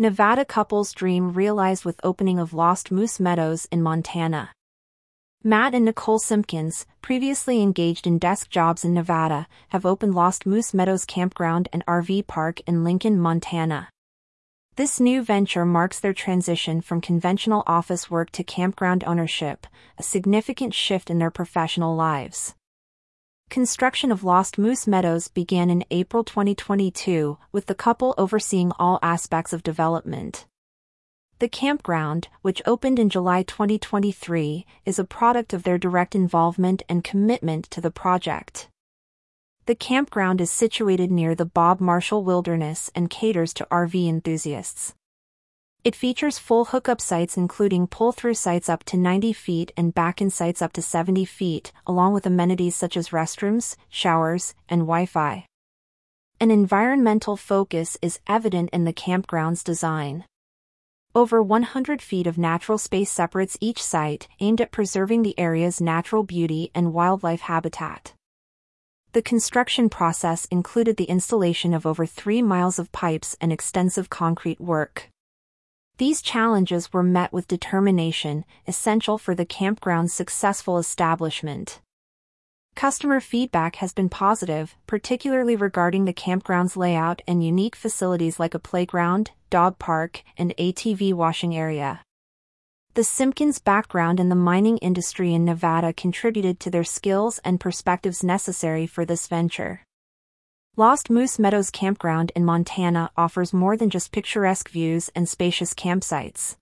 Nevada couple's dream realized with opening of Lost Moose Meadows in Montana. Matt and Nicole Simpkins, previously engaged in desk jobs in Nevada, have opened Lost Moose Meadows Campground and RV Park in Lincoln, Montana. This new venture marks their transition from conventional office work to campground ownership, a significant shift in their professional lives. Construction of Lost Moose Meadows began in April 2022, with the couple overseeing all aspects of development. The campground, which opened in July 2023, is a product of their direct involvement and commitment to the project. The campground is situated near the Bob Marshall Wilderness and caters to RV enthusiasts. It features full hookup sites including pull-through sites up to 90 feet and back-in sites up to 70 feet, along with amenities such as restrooms, showers, and Wi-Fi. An environmental focus is evident in the campground's design. Over 100 feet of natural space separates each site, aimed at preserving the area's natural beauty and wildlife habitat. The construction process included the installation of over 3 miles of pipes and extensive concrete work. These challenges were met with determination, essential for the campground's successful establishment. Customer feedback has been positive, particularly regarding the campground's layout and unique facilities like a playground, dog park, and ATV washing area. The Simpkins' background in the mining industry in Nevada contributed to their skills and perspectives necessary for this venture. Lost Moose Meadows Campground in Montana offers more than just picturesque views and spacious campsites.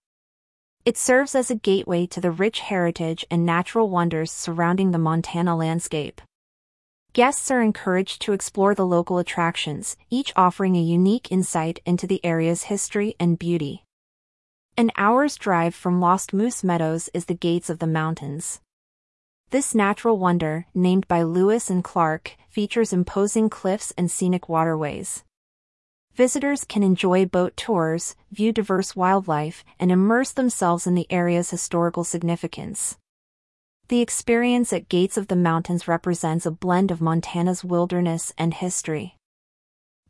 It serves as a gateway to the rich heritage and natural wonders surrounding the Montana landscape. Guests are encouraged to explore the local attractions, each offering a unique insight into the area's history and beauty. An hour's drive from Lost Moose Meadows is the Gates of the Mountains. This natural wonder, named by Lewis and Clark, features imposing cliffs and scenic waterways. Visitors can enjoy boat tours, view diverse wildlife, and immerse themselves in the area's historical significance. The experience at Gates of the Mountains represents a blend of Montana's wilderness and history.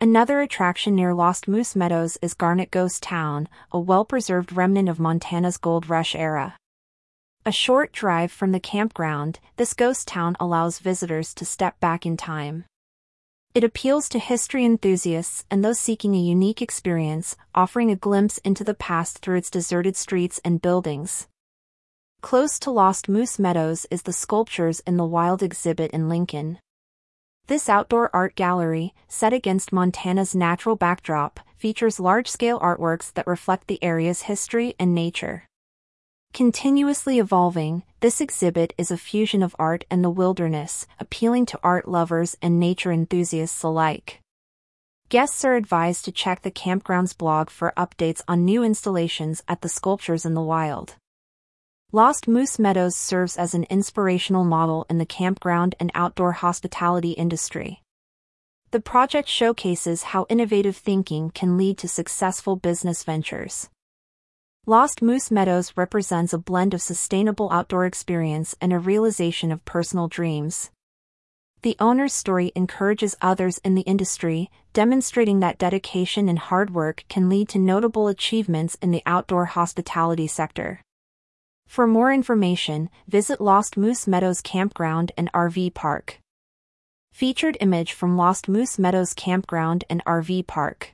Another attraction near Lost Moose Meadows is Garnet Ghost Town, a well-preserved remnant of Montana's Gold Rush era. A short drive from the campground, this ghost town allows visitors to step back in time. It appeals to history enthusiasts and those seeking a unique experience, offering a glimpse into the past through its deserted streets and buildings. Close to Lost Moose Meadows is the Sculptures in the Wild exhibit in Lincoln. This outdoor art gallery, set against Montana's natural backdrop, features large-scale artworks that reflect the area's history and nature. Continuously evolving, this exhibit is a fusion of art and the wilderness, appealing to art lovers and nature enthusiasts alike. Guests are advised to check the campground's blog for updates on new installations at the Sculptures in the Wild. Lost Moose Meadows serves as an inspirational model in the campground and outdoor hospitality industry. The project showcases how innovative thinking can lead to successful business ventures. Lost Moose Meadows represents a blend of sustainable outdoor experience and a realization of personal dreams. The owner's story encourages others in the industry, demonstrating that dedication and hard work can lead to notable achievements in the outdoor hospitality sector. For more information, visit Lost Moose Meadows Campground and RV Park. Featured image from Lost Moose Meadows Campground and RV Park.